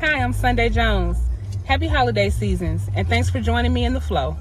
Hi, I'm Sunday Jones. Happy holiday seasons, and thanks for joining me in the flow.